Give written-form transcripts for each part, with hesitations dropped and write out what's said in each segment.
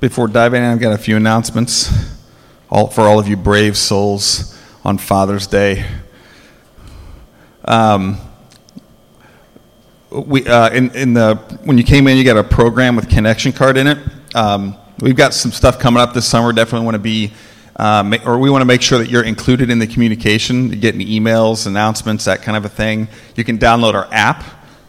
Before diving in, I've got a few announcements for all of you brave souls on Father's Day. When you came in, you got a program with connection card in it. We've got some stuff coming up this summer. Definitely want to be, we want to make sure that you're included in the communication. You're getting emails, announcements, that kind of a thing. You can download our app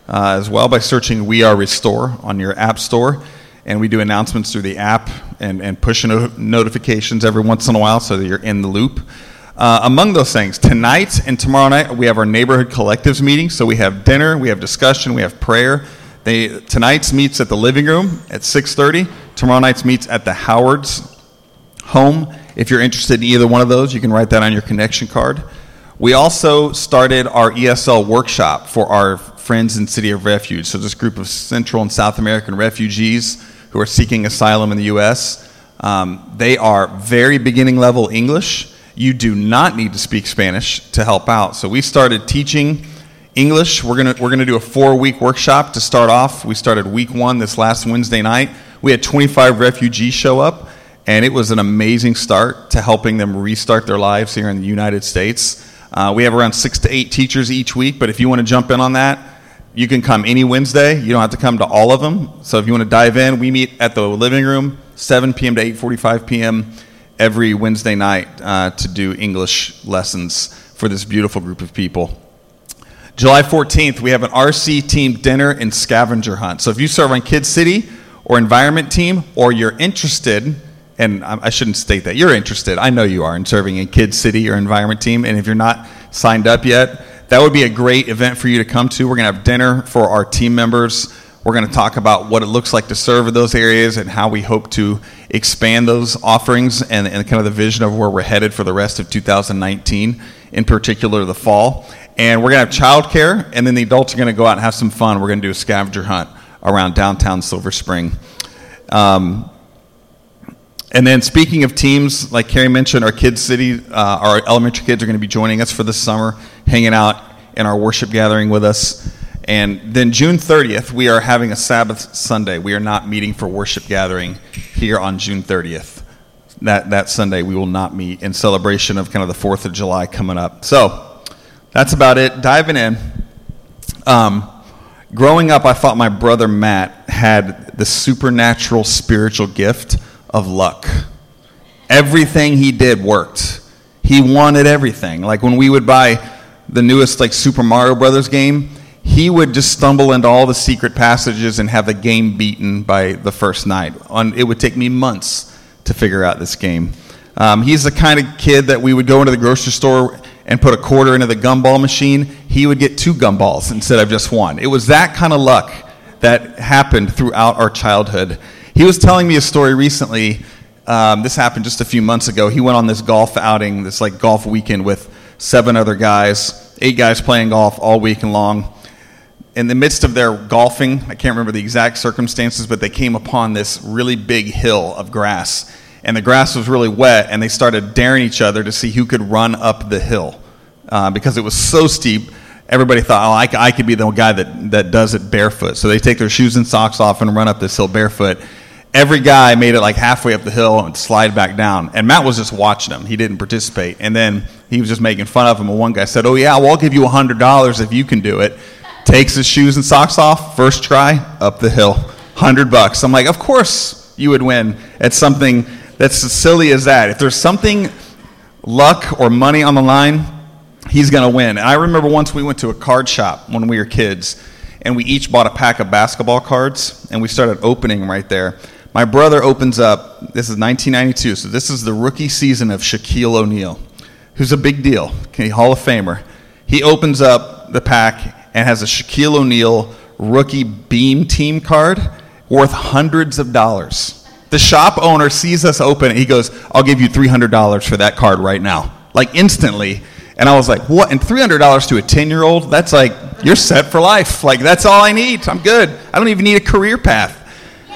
as well by searching "We Are Restore" on your app store, and we do announcements through the app and push notifications every once in a while so that you're in the loop. Among those things, tonight and tomorrow night, we have our neighborhood collectives meeting. So we have dinner, we have discussion, we have prayer. Tonight's meets at the living room at 6:30. Tomorrow night's meets at the Howard's home. If you're interested in either one of those, you can write that on your connection card. We also started our ESL workshop for our friends in City of Refuge. So this group of Central and South American refugees who are seeking asylum in the U.S. They are very beginning level English. You do not need to speak Spanish to help out. So we started teaching English. We're gonna do a 4-week workshop to start off. We started week 1 this last Wednesday night. We had 25 refugees show up, and it was an amazing start to helping them restart their lives here in the United States. We have around 6 to 8 teachers each week, but if you want to jump in on that, you can come any Wednesday. You don't have to come to all of them. So if you want to dive in, we meet at the living room, 7 p.m. to 8:45 p.m. every Wednesday night to do English lessons for this beautiful group of people. July 14th, we have an RC team dinner and scavenger hunt. So if you serve on Kids City or Environment Team, or you're interested, and I shouldn't state that, you're interested, I know you are, in serving in Kids City or Environment Team, and if you're not signed up yet, that would be a great event for you to come to. We're going to have dinner for our team members. We're going to talk about what it looks like to serve in those areas and how we hope to expand those offerings and kind of the vision of where we're headed for the rest of 2019, in particular the fall. And we're going to have childcare, and then the adults are going to go out and have some fun. We're going to do a scavenger hunt around downtown Silver Spring. And then speaking of teams, like Carrie mentioned, our Kids City, our elementary kids are going to be joining us for this summer, hanging out in our worship gathering with us. And then June 30th, we are having a Sabbath Sunday. We are not meeting for worship gathering here on June 30th. That Sunday we will not meet in celebration of kind of the 4th of July coming up. So that's about it. Diving in. Growing up, I thought my brother Matt had the supernatural spiritual gift of luck. Everything he did worked. He wanted everything. Like when we would buy the newest Super Mario Brothers game, he would just stumble into all the secret passages and have the game beaten by the first night. It would take me months to figure out this game. He's the kind of kid that we would go into the grocery store and put a quarter into the gumball machine. He would get 2 gumballs instead of just 1. It was that kind of luck that happened throughout our childhood. He was telling me a story recently. This happened just a few months ago. He went on this golf outing, this golf weekend with 7 other guys, 8 guys playing golf all weekend long. In the midst of their golfing, I can't remember the exact circumstances, but they came upon this really big hill of grass. And the grass was really wet, and they started daring each other to see who could run up the hill. Because it was so steep, everybody thought, I could be the guy that does it barefoot. So they take their shoes and socks off and run up this hill barefoot. Every guy made it halfway up the hill and slide back down. And Matt was just watching him. He didn't participate. And then he was just making fun of him. And one guy said, I'll give you $100 if you can do it. Takes his shoes and socks off, first try, up the hill, $100. I'm of course you would win at something that's as silly as that. If there's something, luck or money on the line, he's going to win. And I remember once we went to a card shop when we were kids, and we each bought a pack of basketball cards, and we started opening right there. My brother opens up, this is 1992, so this is the rookie season of Shaquille O'Neal, who's a big deal, Hall of Famer. He opens up the pack and has a Shaquille O'Neal rookie beam team card worth hundreds of dollars. The shop owner sees us open it. He goes, I'll give you $300 for that card right now. Instantly. And I was like, what? And $300 to a 10-year-old? That's you're set for life. That's all I need. I'm good. I don't even need a career path.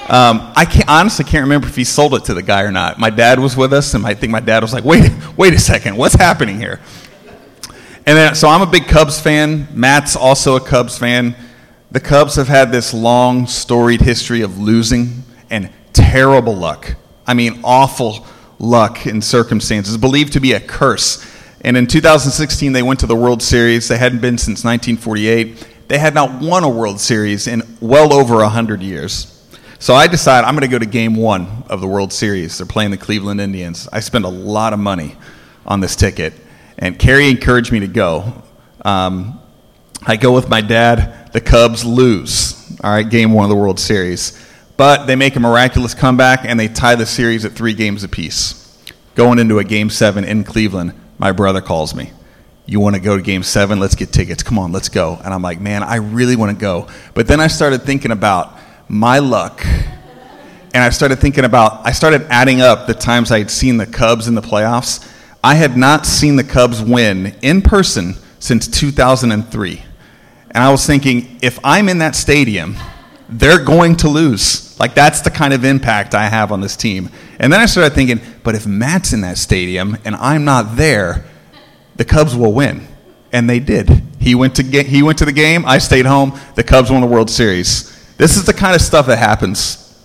I honestly can't remember if he sold it to the guy or not. My dad was with us, and I think my dad was wait a second. What's happening here? And then, so I'm a big Cubs fan. Matt's also a Cubs fan. The Cubs have had this long, storied history of losing and terrible luck. I mean awful luck and circumstances, believed to be a curse. And in 2016, they went to the World Series. They hadn't been since 1948. They had not won a World Series in well over 100 years. So I decided I'm going to go to game one of the World Series. They're playing the Cleveland Indians. I spent a lot of money on this ticket, and Carrie encouraged me to go. I go with my dad. The Cubs lose, all right, game one of the World Series. But they make a miraculous comeback, and they tie the series at 3 games apiece. Going into a game 7 in Cleveland, my brother calls me. You want to go to game 7? Let's get tickets. Come on, let's go. And I'm like, man, I really want to go. But then I started thinking about my luck, and I started adding up the times I had seen the Cubs in the playoffs. I had not seen the Cubs win in person since 2003. And I was thinking, if I'm in that stadium, they're going to lose. Like, that's the kind of impact I have on this team. And then I started thinking, but if Matt's in that stadium and I'm not there, the Cubs will win. And they did. He went to the game. I stayed home. The Cubs won the World Series. This is the kind of stuff that happens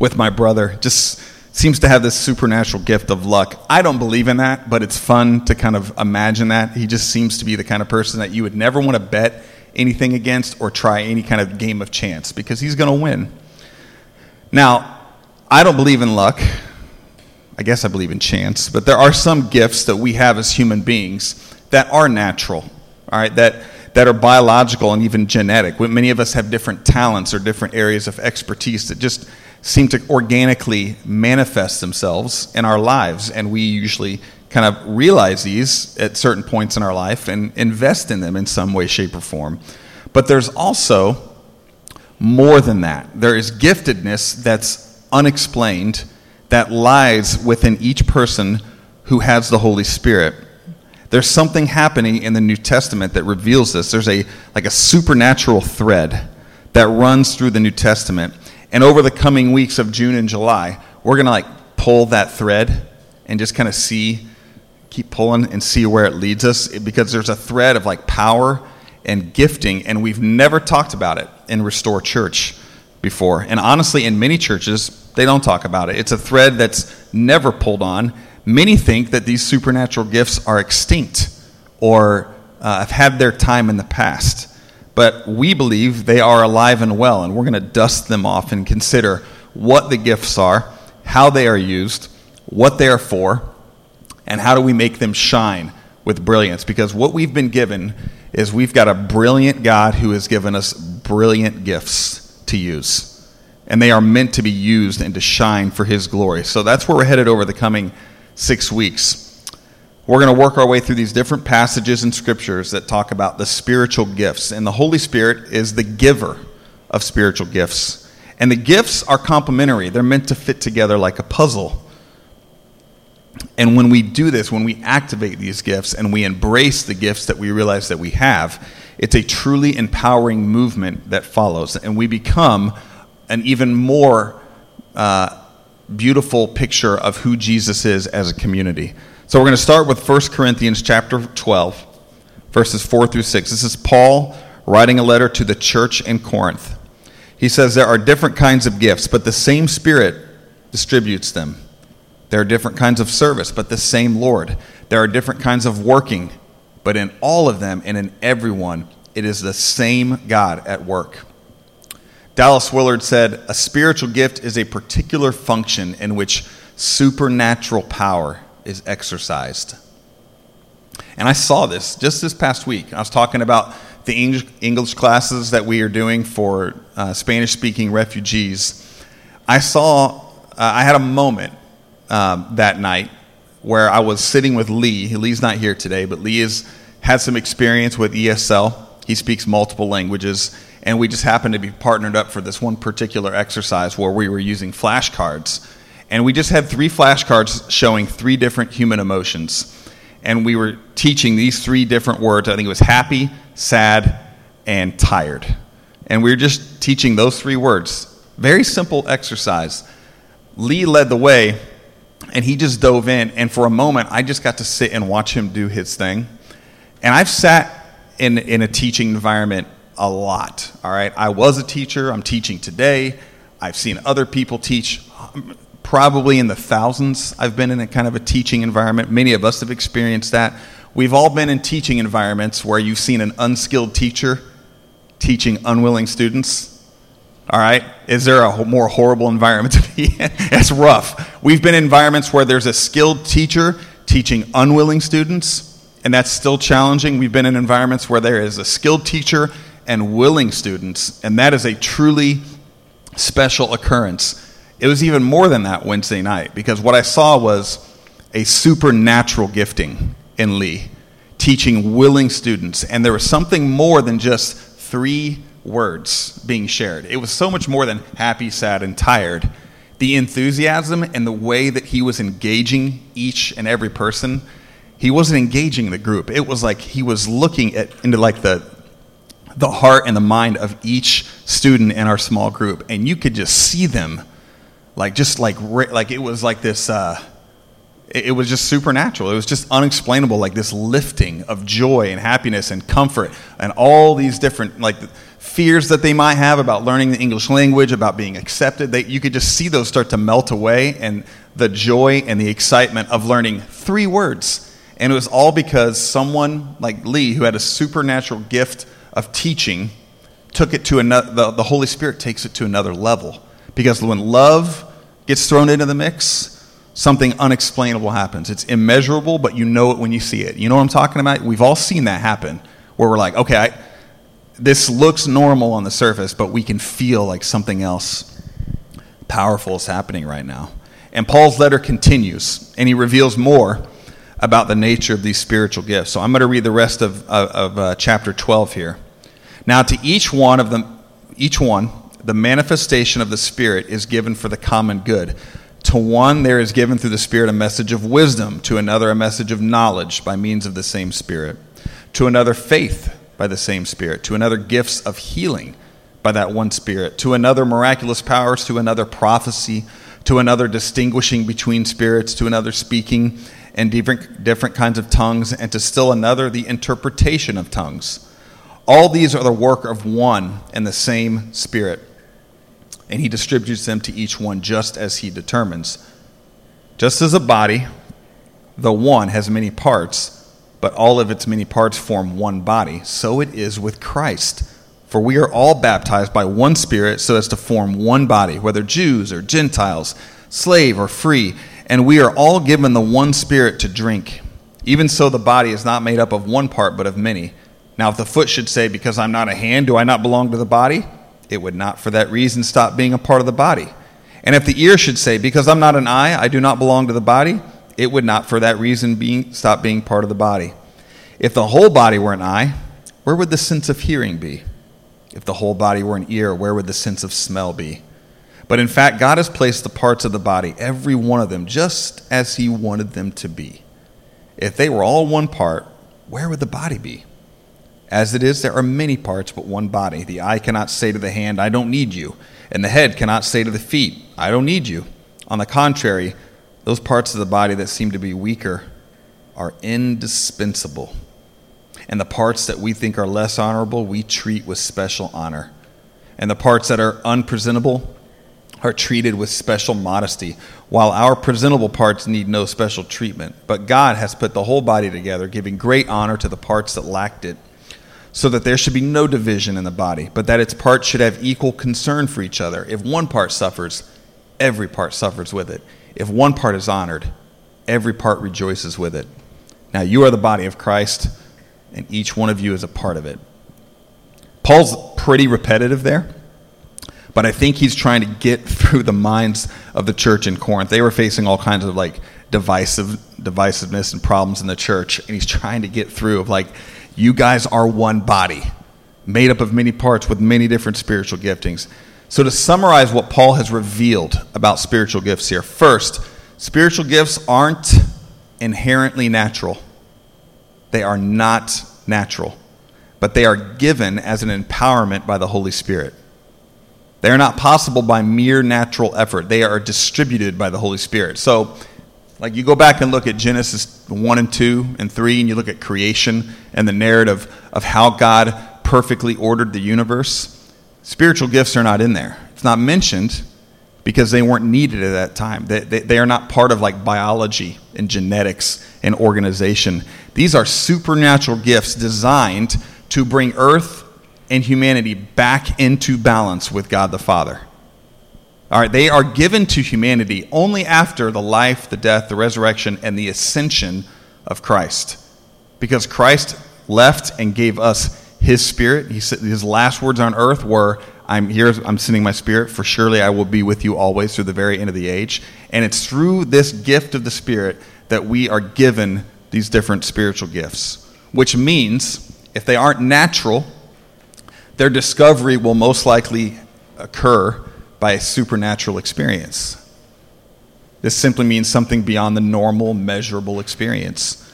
with my brother. Just seems to have this supernatural gift of luck. I don't believe in that, but it's fun to kind of imagine that. He just seems to be the kind of person that you would never want to bet anything against or try any kind of game of chance, because he's going to win. Now, I don't believe in luck. I guess I believe in chance, but there are some gifts that we have as human beings that are natural, all right, that are biological and even genetic. Many of us have different talents or different areas of expertise that just seem to organically manifest themselves in our lives, and we usually kind of realize these at certain points in our life and invest in them in some way, shape, or form. But there's also more than that. There is giftedness that's unexplained that lies within each person who has the Holy Spirit. There's something happening in the New Testament that reveals this. There's a supernatural thread that runs through the New Testament. And over the coming weeks of June and July, we're going to pull that thread and just kind of keep pulling and see where it leads us, because there's a thread of power and gifting, and we've never talked about it in Restore Church before. And honestly, in many churches, they don't talk about it. It's a thread that's never pulled on. Many think that these supernatural gifts are extinct or have had their time in the past. But we believe they are alive and well, and we're going to dust them off and consider what the gifts are, how they are used, what they are for, and how do we make them shine with brilliance? Because what we've been given is we've got a brilliant God who has given us brilliant gifts to use. And they are meant to be used and to shine for his glory. So that's where we're headed over the coming 6 weeks. We're going to work our way through these different passages in scriptures that talk about the spiritual gifts. And the Holy Spirit is the giver of spiritual gifts. And the gifts are complementary. They're meant to fit together like a puzzle. And when we do this, when we activate these gifts and we embrace the gifts that we realize that we have, it's a truly empowering movement that follows. And we become an even more beautiful picture of who Jesus is as a community. So we're going to start with 1 Corinthians chapter 12, verses 4 through 6. This is Paul writing a letter to the church in Corinth. He says there are different kinds of gifts, but the same Spirit distributes them. There are different kinds of service, but the same Lord. There are different kinds of working, but in all of them and in everyone, it is the same God at work. Dallas Willard said, a spiritual gift is a particular function in which supernatural power is exercised. And I saw this just this past week. I was talking about the English classes that we are doing for Spanish-speaking refugees. I had a moment that night where I was sitting with Lee. Lee's not here today, but Lee had some experience with ESL. He speaks multiple languages, and we just happened to be partnered up for this one particular exercise where we were using flashcards. And we just had 3 flashcards showing 3 different human emotions. And we were teaching these 3 different words. I think it was happy, sad, and tired. And we were just teaching those 3 words. Very simple exercise. Lee led the way. And he just dove in, and for a moment, I just got to sit and watch him do his thing. And I've sat in a teaching environment a lot, all right? I was a teacher. I'm teaching today. I've seen other people teach. probably in the thousands. I've been in a kind of a teaching environment. Many of us have experienced that. We've all been in teaching environments where you've seen an unskilled teacher teaching unwilling students. All right? Is there a more horrible environment to be in? That's rough. We've been in environments where there's a skilled teacher teaching unwilling students, and that's still challenging. We've been in environments where there is a skilled teacher and willing students, and that is a truly special occurrence. It was even more than that Wednesday night, because what I saw was a supernatural gifting in Lee, teaching willing students. And there was something more than just 3 words being shared. It was so much more than happy, sad, and tired. The enthusiasm and the way that he was engaging each and every person, he wasn't engaging the group. It was like he was looking into like the heart and the mind of each student in our small group, and you could just see them, like it was like this. It was just supernatural. It was just unexplainable, like this lifting of joy and happiness and comfort and all these different like fears that they might have about learning the English language, about being accepted. You could just see those start to melt away, and the joy and the excitement of learning 3 words. And it was all because someone like Lee, who had a supernatural gift of teaching, took it to another. The Holy Spirit takes it to another level. Because when love gets thrown into the mix, something unexplainable happens. It's immeasurable, but you know it when you see it. You know what I'm talking about? We've all seen that happen, where we're like, okay, this looks normal on the surface, but we can feel like something else powerful is happening right now. And Paul's letter continues, and he reveals more about the nature of these spiritual gifts. So I'm going to read the rest of chapter 12 here. Now to each one, the manifestation of the Spirit is given for the common good. To one there is given through the Spirit a message of wisdom, to another a message of knowledge by means of the same Spirit, to another faith by the same Spirit, to another gifts of healing by that one Spirit, to another miraculous powers, to another prophecy, to another distinguishing between spirits, to another speaking in different kinds of tongues, and to still another the interpretation of tongues. All these are the work of one and the same Spirit, and he distributes them to each one just as he determines. Just as a body, the one has many parts, but all of its many parts form one body. So it is with Christ. For we are all baptized by one Spirit so as to form one body, whether Jews or Gentiles, slave or free, and we are all given the one Spirit to drink. Even so, the body is not made up of one part, but of many. Now, if the foot should say, because I'm not a hand, do I not belong to the body? It would not for that reason stop being a part of the body. And if the ear should say, because I'm not an eye, I do not belong to the body, it would not for that reason stop being part of the body. If the whole body were an eye, where would the sense of hearing be? If the whole body were an ear, where would the sense of smell be? But in fact, God has placed the parts of the body, every one of them, just as he wanted them to be. If they were all one part, where would the body be? As it is, there are many parts, but one body. The eye cannot say to the hand, I don't need you. And the head cannot say to the feet, I don't need you. On the contrary, those parts of the body that seem to be weaker are indispensable. And the parts that we think are less honorable, we treat with special honor. And the parts that are unpresentable are treated with special modesty, while our presentable parts need no special treatment. But God has put the whole body together, giving great honor to the parts that lacked it, so that there should be no division in the body, but that its parts should have equal concern for each other. If one part suffers, every part suffers with it. If one part is honored, every part rejoices with it. Now you are the body of Christ, and each one of you is a part of it. Paul's pretty repetitive there, but I think he's trying to get through the minds of the church in Corinth. They were facing all kinds of like divisiveness and problems in the church, and he's trying to get through of like, you guys are one body, made up of many parts with many different spiritual giftings. So to summarize what Paul has revealed about spiritual gifts here, first, spiritual gifts aren't inherently natural. They are not natural, but they are given as an empowerment by the Holy Spirit. They are not possible by mere natural effort. They are distributed by the Holy Spirit. So like you go back and look at Genesis 1 and 2 and 3, and you look at creation and the narrative of how God perfectly ordered the universe. Spiritual gifts are not in there. It's not mentioned, because they weren't needed at that time. They are not part of like biology and genetics and organization. These are supernatural gifts designed to bring earth and humanity back into balance with God the Father. All right, they are given to humanity only after the life, the death, the resurrection, and the ascension of Christ. Because Christ left and gave us his Spirit. He said, his last words on earth were, "I'm here, I'm sending my Spirit, for surely I will be with you always through the very end of the age." And it's through this gift of the Spirit that we are given these different spiritual gifts. Which means, if they aren't natural, their discovery will most likely occur by a supernatural experience. This simply means something beyond the normal, measurable experience.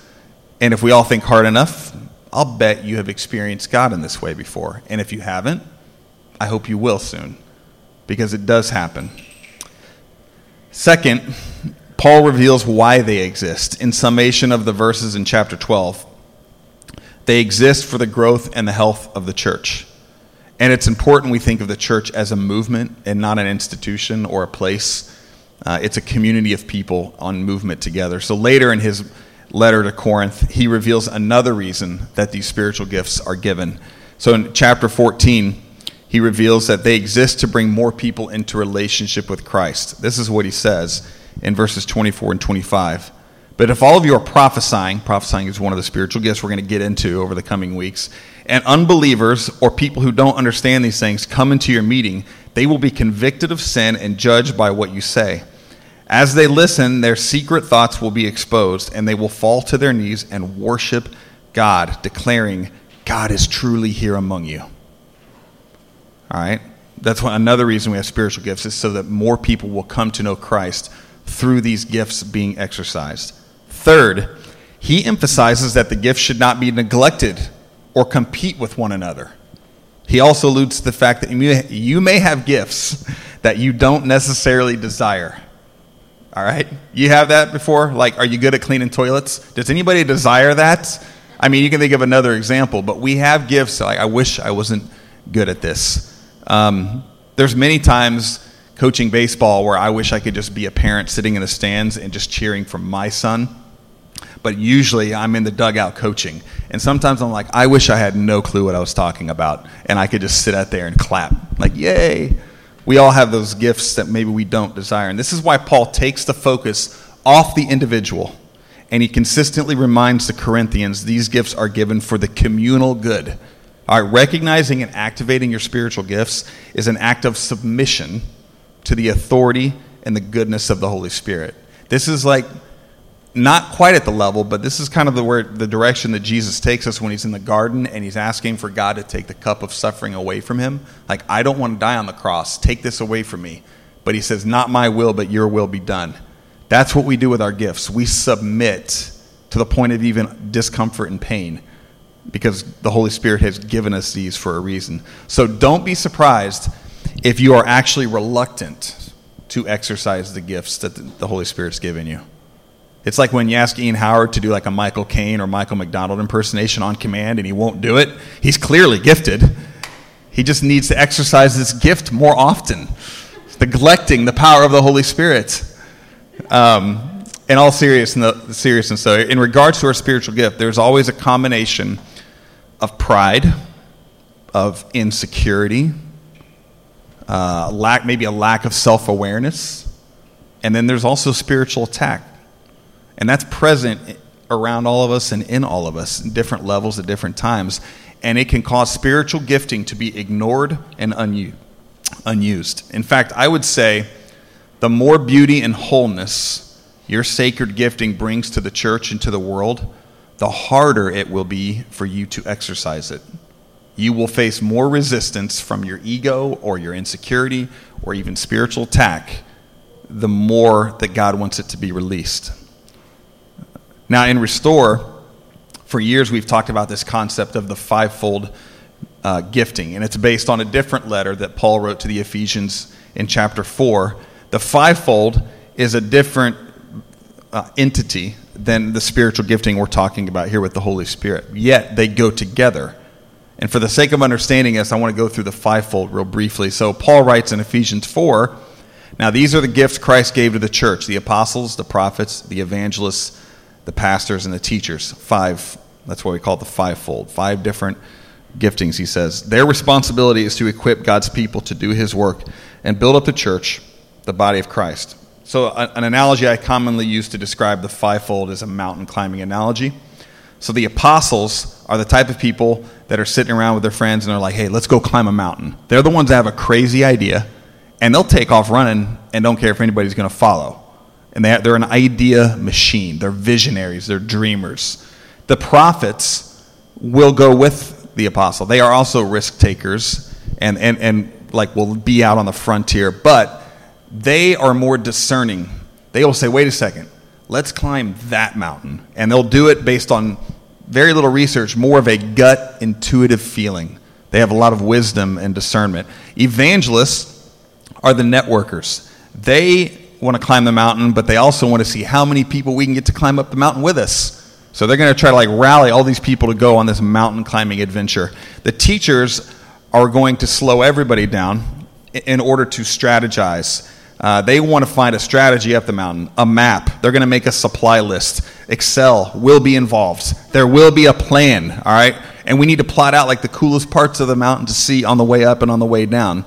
And if we all think hard enough, I'll bet you have experienced God in this way before. And if you haven't, I hope you will soon, because it does happen. Second, Paul reveals why they exist. In summation of the verses in chapter 12, they exist for the growth and the health of the church. And it's important we think of the church as a movement and not an institution or a place. It's a community of people on movement together. So later in his letter to Corinth, he reveals another reason that these spiritual gifts are given. So in chapter 14, he reveals that they exist to bring more people into relationship with Christ. This is what he says in verses 24 and 25. But if all of you are prophesying is one of the spiritual gifts we're going to get into over the coming weeks, and unbelievers or people who don't understand these things come into your meeting, they will be convicted of sin and judged by what you say. As they listen, their secret thoughts will be exposed, and they will fall to their knees and worship God, declaring, "God is truly here among you." All right? That's another reason we have spiritual gifts, is so that more people will come to know Christ through these gifts being exercised. Third, he emphasizes that the gifts should not be neglected or compete with one another. He also alludes to the fact that you may have gifts that you don't necessarily desire. All right? You have that before? Like, are you good at cleaning toilets? Does anybody desire that? I mean, you can think of another example, but we have gifts like, I wish I wasn't good at this. There's many times coaching baseball where I wish I could just be a parent sitting in the stands and just cheering for my son. But usually I'm in the dugout coaching. And sometimes I'm like, I wish I had no clue what I was talking about. And I could just sit out there and clap. Like, yay. We all have those gifts that maybe we don't desire. And this is why Paul takes the focus off the individual. And he consistently reminds the Corinthians these gifts are given for the communal good. All right, recognizing and activating your spiritual gifts is an act of submission to the authority and the goodness of the Holy Spirit. This is like not quite at the level, but this is kind of the direction that Jesus takes us when he's in the garden and he's asking for God to take the cup of suffering away from him. Like, I don't want to die on the cross. Take this away from me. But he says, not my will, but your will be done. That's what we do with our gifts. We submit to the point of even discomfort and pain because the Holy Spirit has given us these for a reason. So don't be surprised if you are actually reluctant to exercise the gifts that the Holy Spirit's given you. It's like when you ask Ian Howard to do like a Michael Caine or Michael McDonald impersonation on command and he won't do it. He's clearly gifted. He just needs to exercise this gift more often, neglecting the power of the Holy Spirit. In all seriousness, so in regards to our spiritual gift, there's always a combination of pride, of insecurity, maybe a lack of self-awareness, and then there's also spiritual attack, and that's present around all of us and in all of us in different levels at different times, and it can cause spiritual gifting to be ignored and unused. In fact, I would say the more beauty and wholeness your sacred gifting brings to the church and to the world, the harder it will be for you to exercise it. You will face more resistance from your ego or your insecurity or even spiritual attack the more that God wants it to be released. Now, in Restore, for years we've talked about this concept of the fivefold gifting, and it's based on a different letter that Paul wrote to the Ephesians in chapter 4. The fivefold is a different entity than the spiritual gifting we're talking about here with the Holy Spirit, yet they go together. And for the sake of understanding this, I want to go through the fivefold real briefly. So Paul writes in Ephesians 4 Now, these are the gifts Christ gave to the church, the apostles, the prophets, the evangelists, the pastors, and the teachers. Five. That's why we call it the fivefold. Five different giftings, he says. Their responsibility is to equip God's people to do his work and build up the church, the body of Christ. So an analogy I commonly use to describe the fivefold is a mountain climbing analogy. So the apostles are the type of people that are sitting around with their friends and they're like, hey, let's go climb a mountain. They're the ones that have a crazy idea, and they'll take off running and don't care if anybody's going to follow. And they're an idea machine. They're visionaries. They're dreamers. The prophets will go with the apostle. They are also risk takers and will be out on the frontier, but they are more discerning. They will say, wait a second, let's climb that mountain. And they'll do it based on very little research, more of a gut intuitive feeling. They have a lot of wisdom and discernment. Evangelists are the networkers. They want to climb the mountain, but they also want to see how many people we can get to climb up the mountain with us. So they're going to try to rally all these people to go on this mountain climbing adventure. The teachers are going to slow everybody down in order to strategize. They want to find a strategy up the mountain, a map. They're going to make a supply list. Excel will be involved. There will be a plan, all right? And we need to plot out the coolest parts of the mountain to see on the way up and on the way down.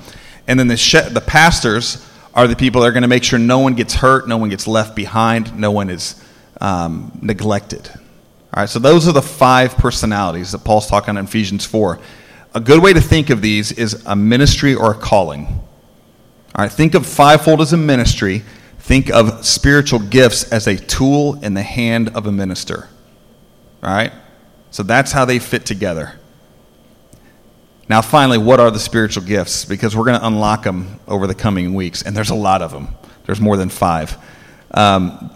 And then the pastors are the people that are going to make sure no one gets hurt, no one gets left behind, no one is neglected. All right, so those are the five personalities that Paul's talking in Ephesians 4. A good way to think of these is a ministry or a calling. All right, think of fivefold as a ministry. Think of spiritual gifts as a tool in the hand of a minister. All right, so that's how they fit together. Now, finally, what are the spiritual gifts? Because we're going to unlock them over the coming weeks, and there's a lot of them. There's more than five.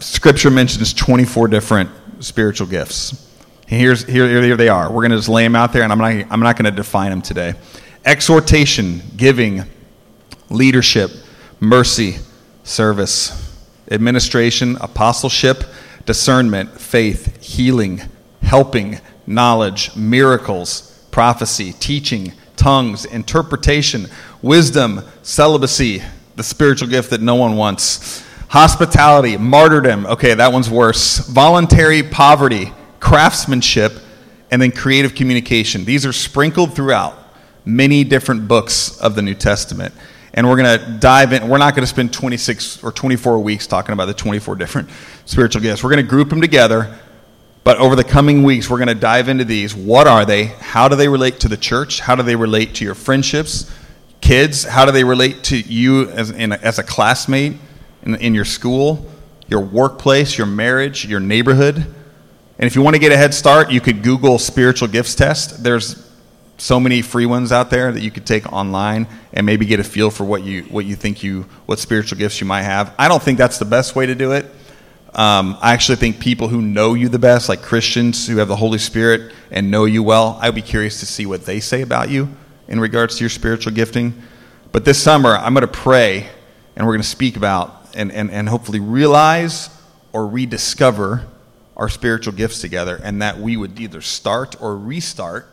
Scripture mentions 24 different spiritual gifts. Here they are. We're going to just lay them out there, and I'm not going to define them today. Exhortation, giving, leadership, mercy, service, administration, apostleship, discernment, faith, healing, helping, knowledge, miracles, prophecy, teaching, tongues, interpretation, wisdom, celibacy, the spiritual gift that no one wants. Hospitality, martyrdom, okay, that one's worse. Voluntary poverty, craftsmanship, and then creative communication. These are sprinkled throughout many different books of the New Testament. And we're going to dive in. We're not going to spend 26 or 24 weeks talking about the 24 different spiritual gifts. We're going to group them together, but over the coming weeks, we're going to dive into these. What are they? How do they relate to the church? How do they relate to your friendships? Kids, how do they relate to you as a classmate? In your school, your workplace, your marriage, your neighborhood. And if you want to get a head start, you could Google spiritual gifts test. There's so many free ones out there that you could take online and maybe get a feel for what spiritual gifts you might have. I don't think that's the best way to do it. I actually think people who know you the best, like Christians who have the Holy Spirit and know you well, I'd be curious to see what they say about you in regards to your spiritual gifting. But this summer, I'm going to pray, and we're going to speak about and hopefully realize or rediscover our spiritual gifts together, and that we would either start or restart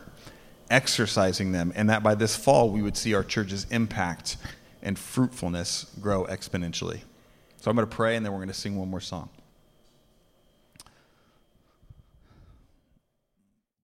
exercising them, and that by this fall we would see our church's impact and fruitfulness grow exponentially. So I'm going to pray, and then we're going to sing one more song.